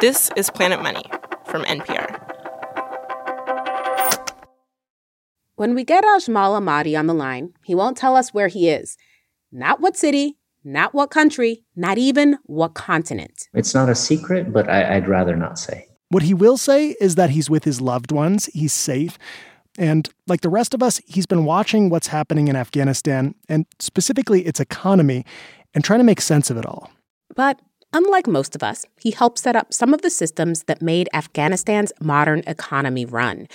This is Planet Money from NPR. When we get Ajmal Ahmadi on the line, he won't tell us where he is. Not what city, not what country, not even what continent. It's not a secret, but I'd rather not say. What he will say is that he's with his loved ones, he's safe, and like the rest of us, he's been watching what's happening in Afghanistan, and specifically its economy, and trying to make sense of it all. But unlike most of us, he helped set up some of the systems that made Afghanistan's modern economy run.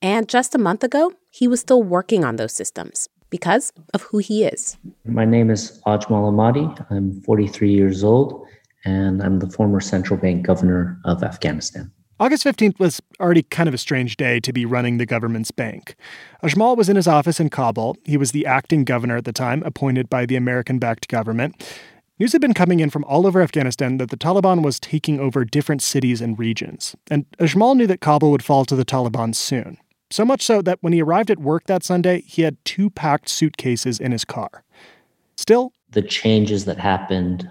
And just a month ago, he was still working on those systems because of who he is. My name is Ajmal Ahmadi. I'm 43 years old, and I'm the former central bank governor of Afghanistan. August 15th was already kind of a strange day to be running the government's bank. Ajmal was in his office in Kabul. He was the acting governor at the time, appointed by the American-backed government. News had been coming in from all over Afghanistan that the Taliban was taking over different cities and regions. And Ajmal knew that Kabul would fall to the Taliban soon. So much so that when he arrived at work that Sunday, he had two packed suitcases in his car. Still, the changes that happened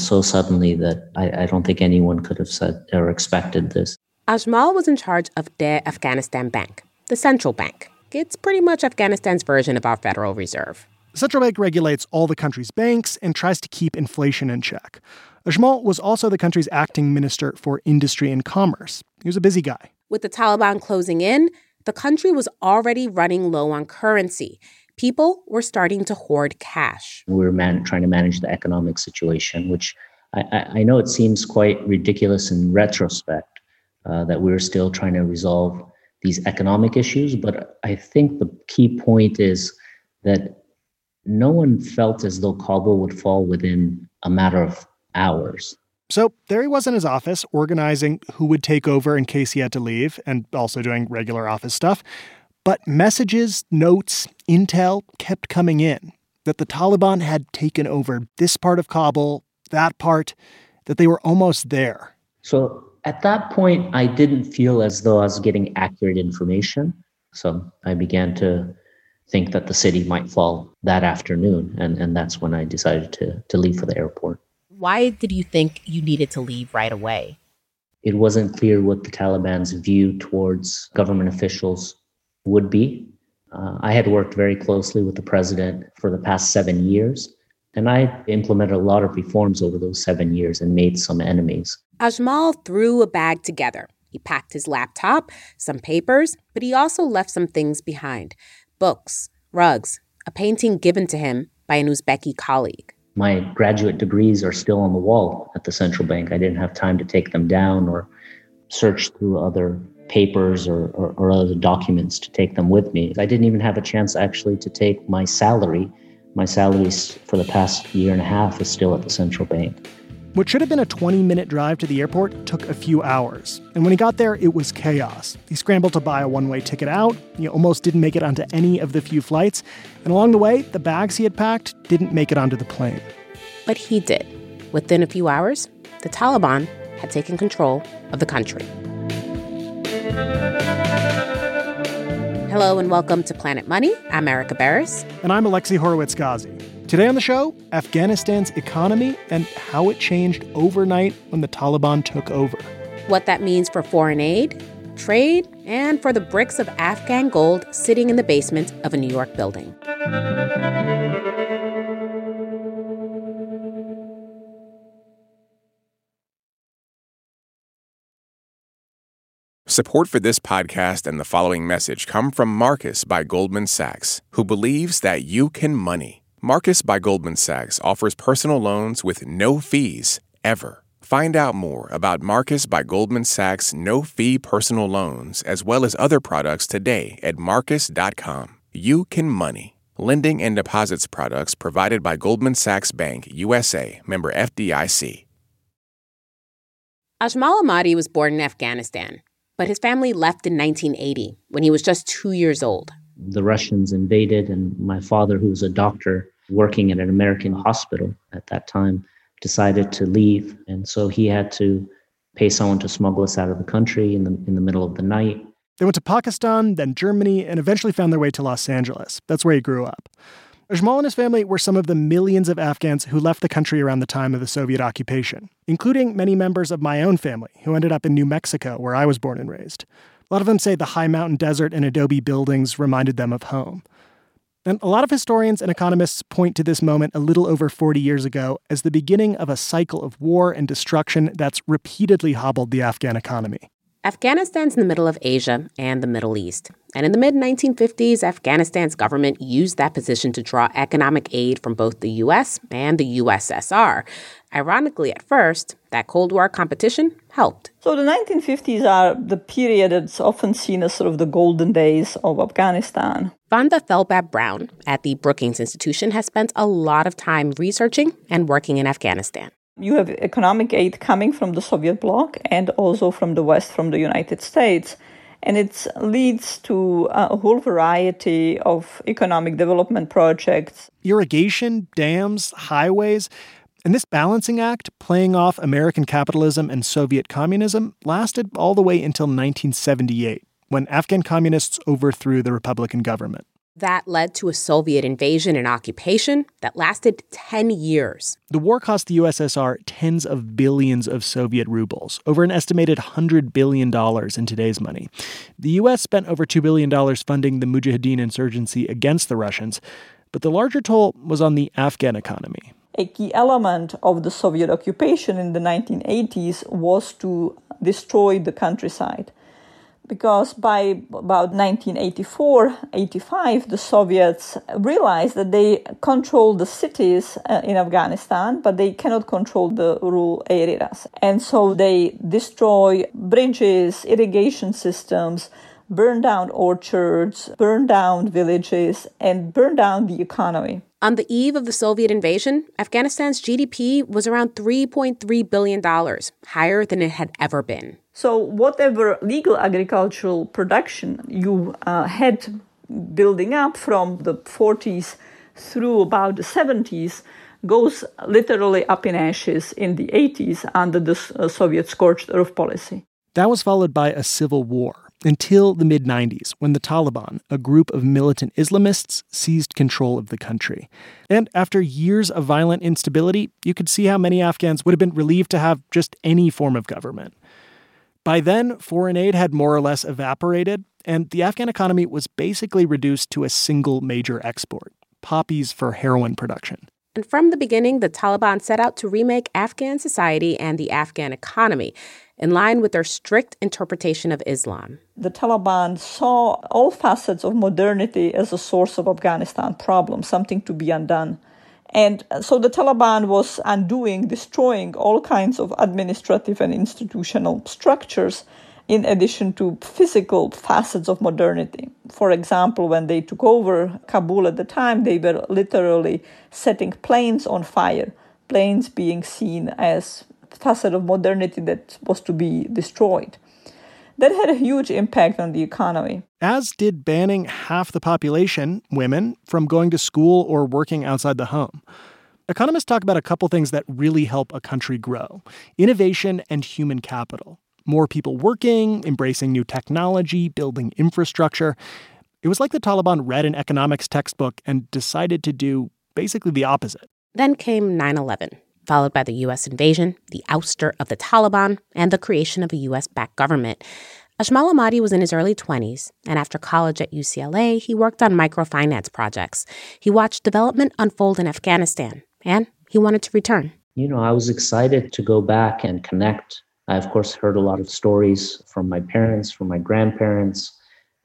so suddenly that I don't think anyone could have said or expected this. Ajmal was in charge of Da Afghanistan Bank, the central bank. It's pretty much Afghanistan's version of our Federal Reserve. The central bank regulates all the country's banks and tries to keep inflation in check. Ajmal was also the country's acting minister for industry and commerce. He was a busy guy. With the Taliban closing in, the country was already running low on currency. People were starting to hoard cash. We were trying to manage the economic situation, which I know it seems quite ridiculous in retrospect, that we're still trying to resolve these economic issues. But I think the key point is that no one felt as though Kabul would fall within a matter of hours. So there he was in his office, organizing who would take over in case he had to leave, and also doing regular office stuff. But messages, notes, intel kept coming in that the Taliban had taken over this part of Kabul, that part, that they were almost there. So at that point, I didn't feel as though I was getting accurate information. So I began to think that the city might fall that afternoon. And that's when I decided to leave for the airport. Why did you think you needed to leave right away? It wasn't clear what the Taliban's view towards government officials would be. I had worked very closely with the president for the past 7 years, and I implemented a lot of reforms over those 7 years and made some enemies. Ajmal threw a bag together. He packed his laptop, some papers, but he also left some things behind. Books, rugs, a painting given to him by an Uzbeki colleague. My graduate degrees are still on the wall at the central bank. I didn't have time to take them down or search through other papers or other documents to take them with me. I didn't even have a chance actually to take my salary. My salary for the past year and a half is still at the central bank. What should have been a 20-minute drive to the airport took a few hours. And when he got there, it was chaos. He scrambled to buy a one-way ticket out. He almost didn't make it onto any of the few flights. And along the way, the bags he had packed didn't make it onto the plane. But he did. Within a few hours, the Taliban had taken control of the country. Hello and welcome to Planet Money. I'm Erica Barris. And I'm Alexi Horowitz-Ghazi. Today on the show, Afghanistan's economy and how it changed overnight when the Taliban took over. What that means for foreign aid, trade, and for the bricks of Afghan gold sitting in the basement of a New York building. Support for this podcast and the following message come from Marcus by Goldman Sachs, who believes that you can money. Marcus by Goldman Sachs offers personal loans with no fees, ever. Find out more about Marcus by Goldman Sachs no-fee personal loans as well as other products today at marcus.com. You can money. Lending and deposits products provided by Goldman Sachs Bank, USA, member FDIC. Ajmal Ahmadi was born in Afghanistan, but his family left in 1980 when he was just 2 years old. The Russians invaded, and my father, who was a doctor working at an American hospital at that time, decided to leave. And so he had to pay someone to smuggle us out of the country in the middle of the night. They went to Pakistan, then Germany, and eventually found their way to Los Angeles. That's where he grew up. Ajmal and his family were some of the millions of Afghans who left the country around the time of the Soviet occupation, including many members of my own family who ended up in New Mexico, where I was born and raised. A lot of them say the high mountain desert and adobe buildings reminded them of home. And a lot of historians and economists point to this moment a little over 40 years ago as the beginning of a cycle of war and destruction that's repeatedly hobbled the Afghan economy. Afghanistan's in the middle of Asia and the Middle East. And in the mid-1950s, Afghanistan's government used that position to draw economic aid from both the U.S. and the USSR. Ironically, at first, that Cold War competition helped. So the 1950s are the period that's often seen as sort of the golden days of Afghanistan. Vanda Felbab-Brown at the Brookings Institution has spent a lot of time researching and working in Afghanistan. You have economic aid coming from the Soviet bloc and also from the West, from the United States. And it leads to a whole variety of economic development projects. Irrigation, dams, highways. And this balancing act, playing off American capitalism and Soviet communism, lasted all the way until 1978, when Afghan communists overthrew the Republican government. That led to a Soviet invasion and occupation that lasted 10 years. The war cost the USSR tens of billions of Soviet rubles, over an estimated $100 billion in today's money. The U.S. spent over $2 billion funding the Mujahideen insurgency against the Russians, but the larger toll was on the Afghan economy. A key element of the Soviet occupation in the 1980s was to destroy the countryside. Because by about 1984-85, the Soviets realized that they control the cities in Afghanistan, but they cannot control the rural areas. And so they destroy bridges, irrigation systems, burn down orchards, burn down villages, and burn down the economy. On the eve of the Soviet invasion, Afghanistan's GDP was around $3.3 billion, higher than it had ever been. So whatever legal agricultural production you had building up from the 40s through about the 70s goes literally up in ashes in the 80s under the Soviet scorched earth policy. That was followed by a civil war until the mid-90s, when the Taliban, a group of militant Islamists, seized control of the country. And after years of violent instability, you could see how many Afghans would have been relieved to have just any form of government. By then, foreign aid had more or less evaporated, and the Afghan economy was basically reduced to a single major export, poppies for heroin production. And from the beginning, the Taliban set out to remake Afghan society and the Afghan economy, in line with their strict interpretation of Islam. The Taliban saw all facets of modernity as a source of Afghanistan problem, something to be undone. And so the Taliban was undoing, destroying all kinds of administrative and institutional structures in addition to physical facets of modernity. For example, when they took over Kabul at the time, they were literally setting planes on fire, planes being seen as facet of modernity that was to be destroyed. That had a huge impact on the economy. As did banning half the population, women, from going to school or working outside the home. Economists talk about a couple things that really help a country grow: innovation and human capital. More people working, embracing new technology, building infrastructure. It was like the Taliban read an economics textbook and decided to do basically the opposite. Then came 9/11. Followed by the U.S. invasion, the ouster of the Taliban, and the creation of a U.S.-backed government. Ajmal Ahmadi was in his early 20s, and after college at UCLA, he worked on microfinance projects. He watched development unfold in Afghanistan, and he wanted to return. You know, I was excited to go back and connect. I, of course, heard a lot of stories from my parents, from my grandparents.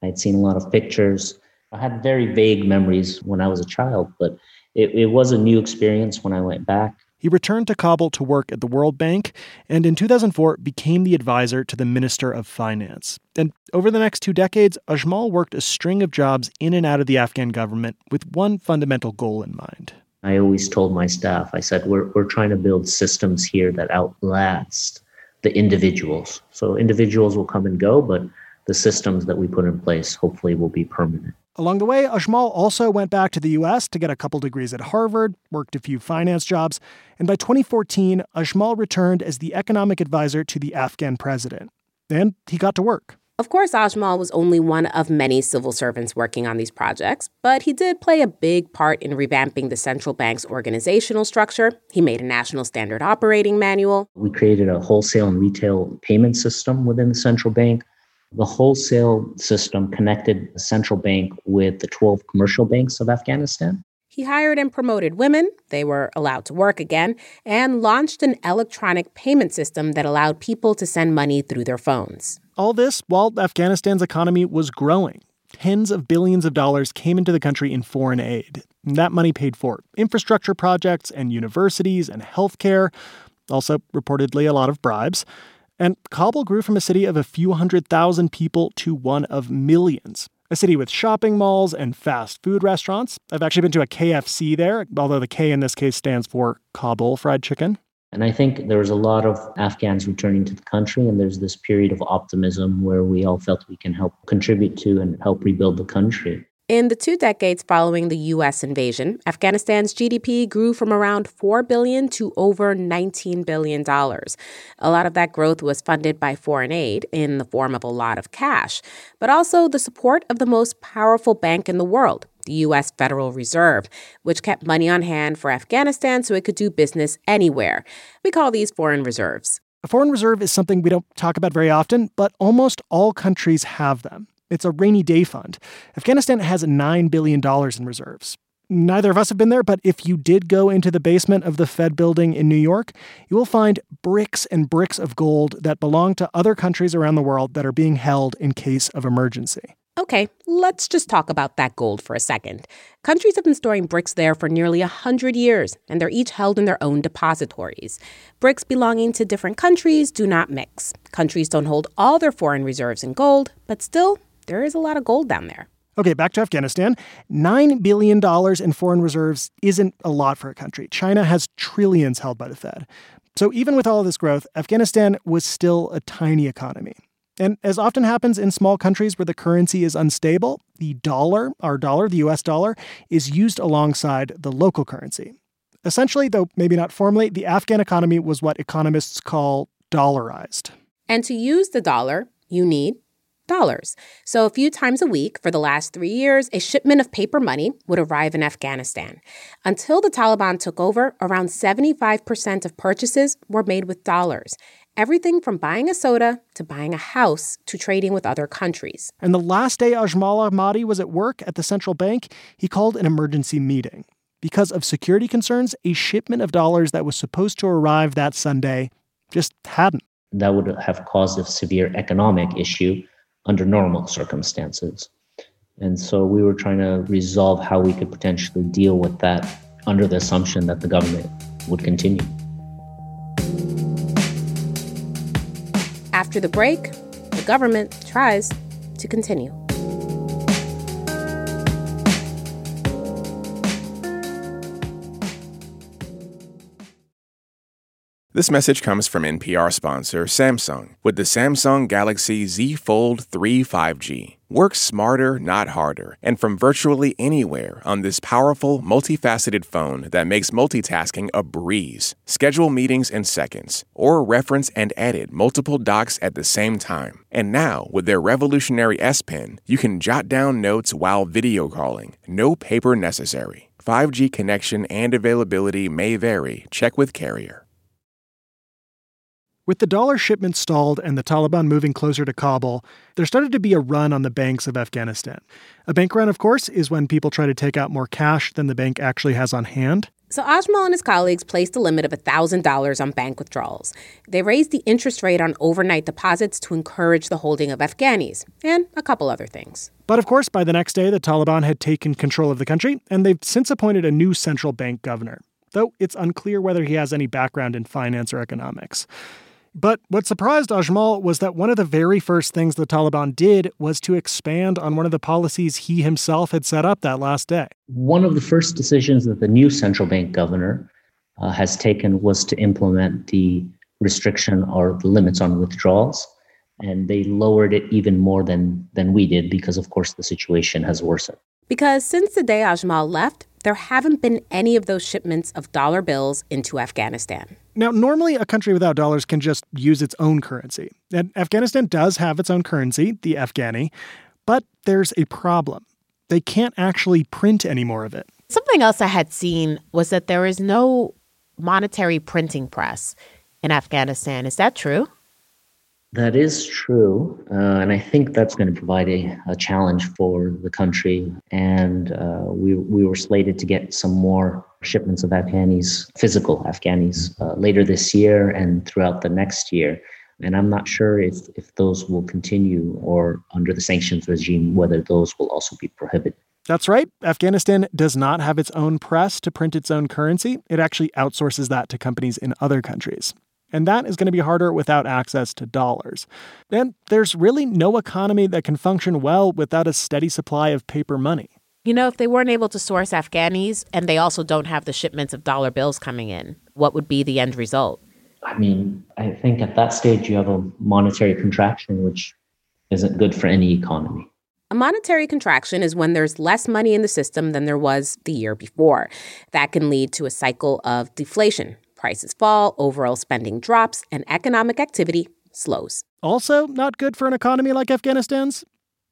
I'd seen a lot of pictures. I had very vague memories when I was a child, but it was a new experience when I went back. He returned to Kabul to work at the World Bank, and in 2004 became the advisor to the Minister of Finance. And over the next 2 decades, Ajmal worked a string of jobs in and out of the Afghan government with one fundamental goal in mind. I always told my staff, I said, we're trying to build systems here that outlast the individuals. So individuals will come and go, but the systems that we put in place hopefully will be permanent. Along the way, Ajmal also went back to the U.S. to get a couple degrees at Harvard, worked a few finance jobs, and by 2014, Ajmal returned as the economic advisor to the Afghan president. And he got to work. Of course, Ajmal was only one of many civil servants working on these projects, but he did play a big part in revamping the central bank's organizational structure. He made a national standard operating manual. We created a wholesale and retail payment system within the central bank. The wholesale system connected the central bank with the 12 commercial banks of Afghanistan. He hired and promoted women, they were allowed to work again, and launched an electronic payment system that allowed people to send money through their phones. All this while Afghanistan's economy was growing. Tens of billions of dollars came into the country in foreign aid. And that money paid for infrastructure projects and universities and healthcare, also reportedly a lot of bribes. And Kabul grew from a city of a few 100,000 people to one of millions. A city with shopping malls and fast food restaurants. I've actually been to a KFC there, although the K in this case stands for Kabul fried chicken. And I think there was a lot of Afghans returning to the country, and there's this period of optimism where we all felt we can help contribute to and help rebuild the country. In the 2 decades following the U.S. invasion, Afghanistan's GDP grew from around $4 billion to over $19 billion. A lot of that growth was funded by foreign aid in the form of a lot of cash, but also the support of the most powerful bank in the world, the U.S. Federal Reserve, which kept money on hand for Afghanistan so it could do business anywhere. We call these foreign reserves. A foreign reserve is something we don't talk about very often, but almost all countries have them. It's a rainy day fund. Afghanistan has $9 billion in reserves. Neither of us have been there, but if you did go into the basement of the Fed building in New York, you will find bricks and bricks of gold that belong to other countries around the world that are being held in case of emergency. Okay, let's just talk about that gold for a second. Countries have been storing bricks there for nearly 100 years, and they're each held in their own depositories. Bricks belonging to different countries do not mix. Countries don't hold all their foreign reserves in gold, but still, there is a lot of gold down there. Okay, back to Afghanistan. $9 billion in foreign reserves isn't a lot for a country. China has trillions held by the Fed. So even with all of this growth, Afghanistan was still a tiny economy. And as often happens in small countries where the currency is unstable, the dollar, our dollar, the US dollar, is used alongside the local currency. Essentially, though maybe not formally, the Afghan economy was what economists call dollarized. And to use the dollar, you need dollars. So a few times a week for the last 3 years, a shipment of paper money would arrive in Afghanistan. Until the Taliban took over, around 75% of purchases were made with dollars. Everything from buying a soda to buying a house to trading with other countries. And the last day Ajmal Ahmadi was at work at the central bank, he called an emergency meeting. Because of security concerns, a shipment of dollars that was supposed to arrive that Sunday just hadn't. That would have caused a severe economic issue under normal circumstances. And so we were trying to resolve how we could potentially deal with that under the assumption that the government would continue. After the break, the government tries to continue. This message comes from NPR sponsor Samsung with the Samsung Galaxy Z Fold 3 5G. Work smarter, not harder, and from virtually anywhere on this powerful, multifaceted phone that makes multitasking a breeze. Schedule meetings in seconds, or reference and edit multiple docs at the same time. And now, with their revolutionary S Pen, you can jot down notes while video calling. No paper necessary. 5G connection and availability may vary. Check with carrier. With the dollar shipment stalled and the Taliban moving closer to Kabul, there started to be a run on the banks of Afghanistan. A bank run, of course, is when people try to take out more cash than the bank actually has on hand. So Ajmal and his colleagues placed a limit of $1,000 on bank withdrawals. They raised the interest rate on overnight deposits to encourage the holding of Afghanis, and a couple other things. But of course, by the next day, the Taliban had taken control of the country, and they've since appointed a new central bank governor, though it's unclear whether he has any background in finance or economics. But what surprised Ajmal was that one of the very first things the Taliban did was to expand on one of the policies he himself had set up that last day. One of the first decisions that the new central bank governor has taken was to implement the restriction or the limits on withdrawals. And they lowered it even more than we did because, of course, the situation has worsened. Because since the day Ajmal left, there haven't been any of those shipments of dollar bills into Afghanistan. Now, normally a country without dollars can just use its own currency. And Afghanistan does have its own currency, the Afghani, but there's a problem. They can't actually print any more of it. Something else I had seen was that there is no monetary printing press in Afghanistan. Is that true? That is true. And I think that's going to provide a challenge for the country. And we were slated to get some more shipments of Afghanis, physical Afghanis, later this year and throughout the next year. And I'm not sure if those will continue, or under the sanctions regime, whether those will also be prohibited. That's right. Afghanistan does not have its own press to print its own currency. It actually outsources that to companies in other countries. And that is going to be harder without access to dollars. And there's really no economy that can function well without a steady supply of paper money. You know, if they weren't able to source Afghanis and they also don't have the shipments of dollar bills coming in, what would be the end result? I mean, I think at that stage you have a monetary contraction, which isn't good for any economy. A monetary contraction is when there's less money in the system than there was the year before. That can lead to a cycle of deflation. Prices fall, overall spending drops, and economic activity slows. Also not good for an economy like Afghanistan's?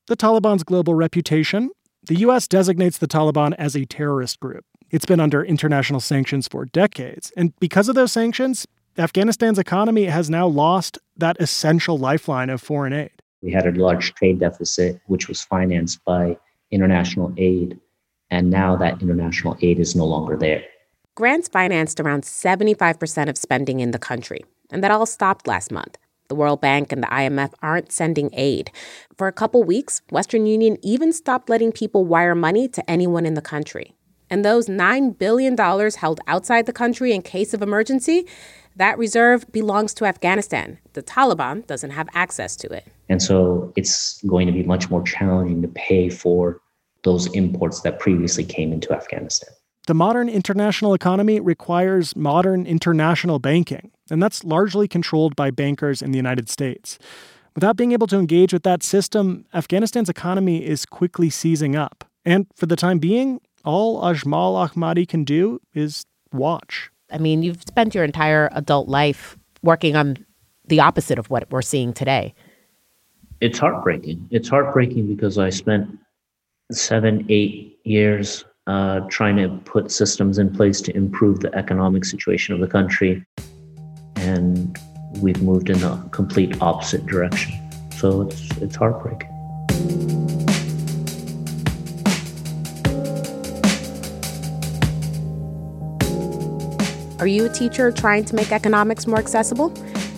The Taliban's global reputation. The U.S. designates the Taliban as a terrorist group. It's been under international sanctions for decades. And because of those sanctions, Afghanistan's economy has now lost that essential lifeline of foreign aid. We had a large trade deficit, which was financed by international aid, and now that international aid is no longer there. Grants financed around 75% of spending in the country, and that all stopped last month. The World Bank and the IMF aren't sending aid. For a couple weeks, Western Union even stopped letting people wire money to anyone in the country. And those $9 billion held outside the country in case of emergency, that reserve belongs to Afghanistan. The Taliban doesn't have access to it. And so it's going to be much more challenging to pay for those imports that previously came into Afghanistan. The modern international economy requires modern international banking, and that's largely controlled by bankers in the United States. Without being able to engage with that system, Afghanistan's economy is quickly seizing up. And for the time being, all Ajmal Ahmadi can do is watch. I mean, you've spent your entire adult life working on the opposite of what we're seeing today. It's heartbreaking. It's heartbreaking because I spent 7-8 years trying to put systems in place to improve the economic situation of the country. And we've moved in the complete opposite direction. So it's heartbreaking. Are you a teacher trying to make economics more accessible?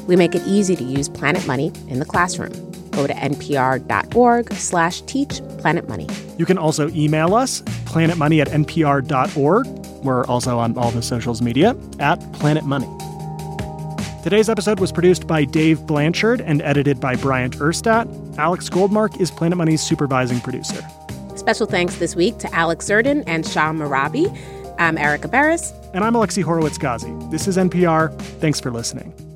We make it easy to use Planet Money in the classroom. Go to npr.org/teach Planet Money. You can also email us, planetmoney@npr.org. We're also on all the socials media @Planet Money. Today's episode was produced by Dave Blanchard and edited by Bryant Urstadt. Alex Goldmark is Planet Money's supervising producer. Special thanks this week to Alex Zerdin and Shah Marabi. I'm Erica Barris. And I'm Alexi Horowitz-Ghazi. This is NPR. Thanks for listening.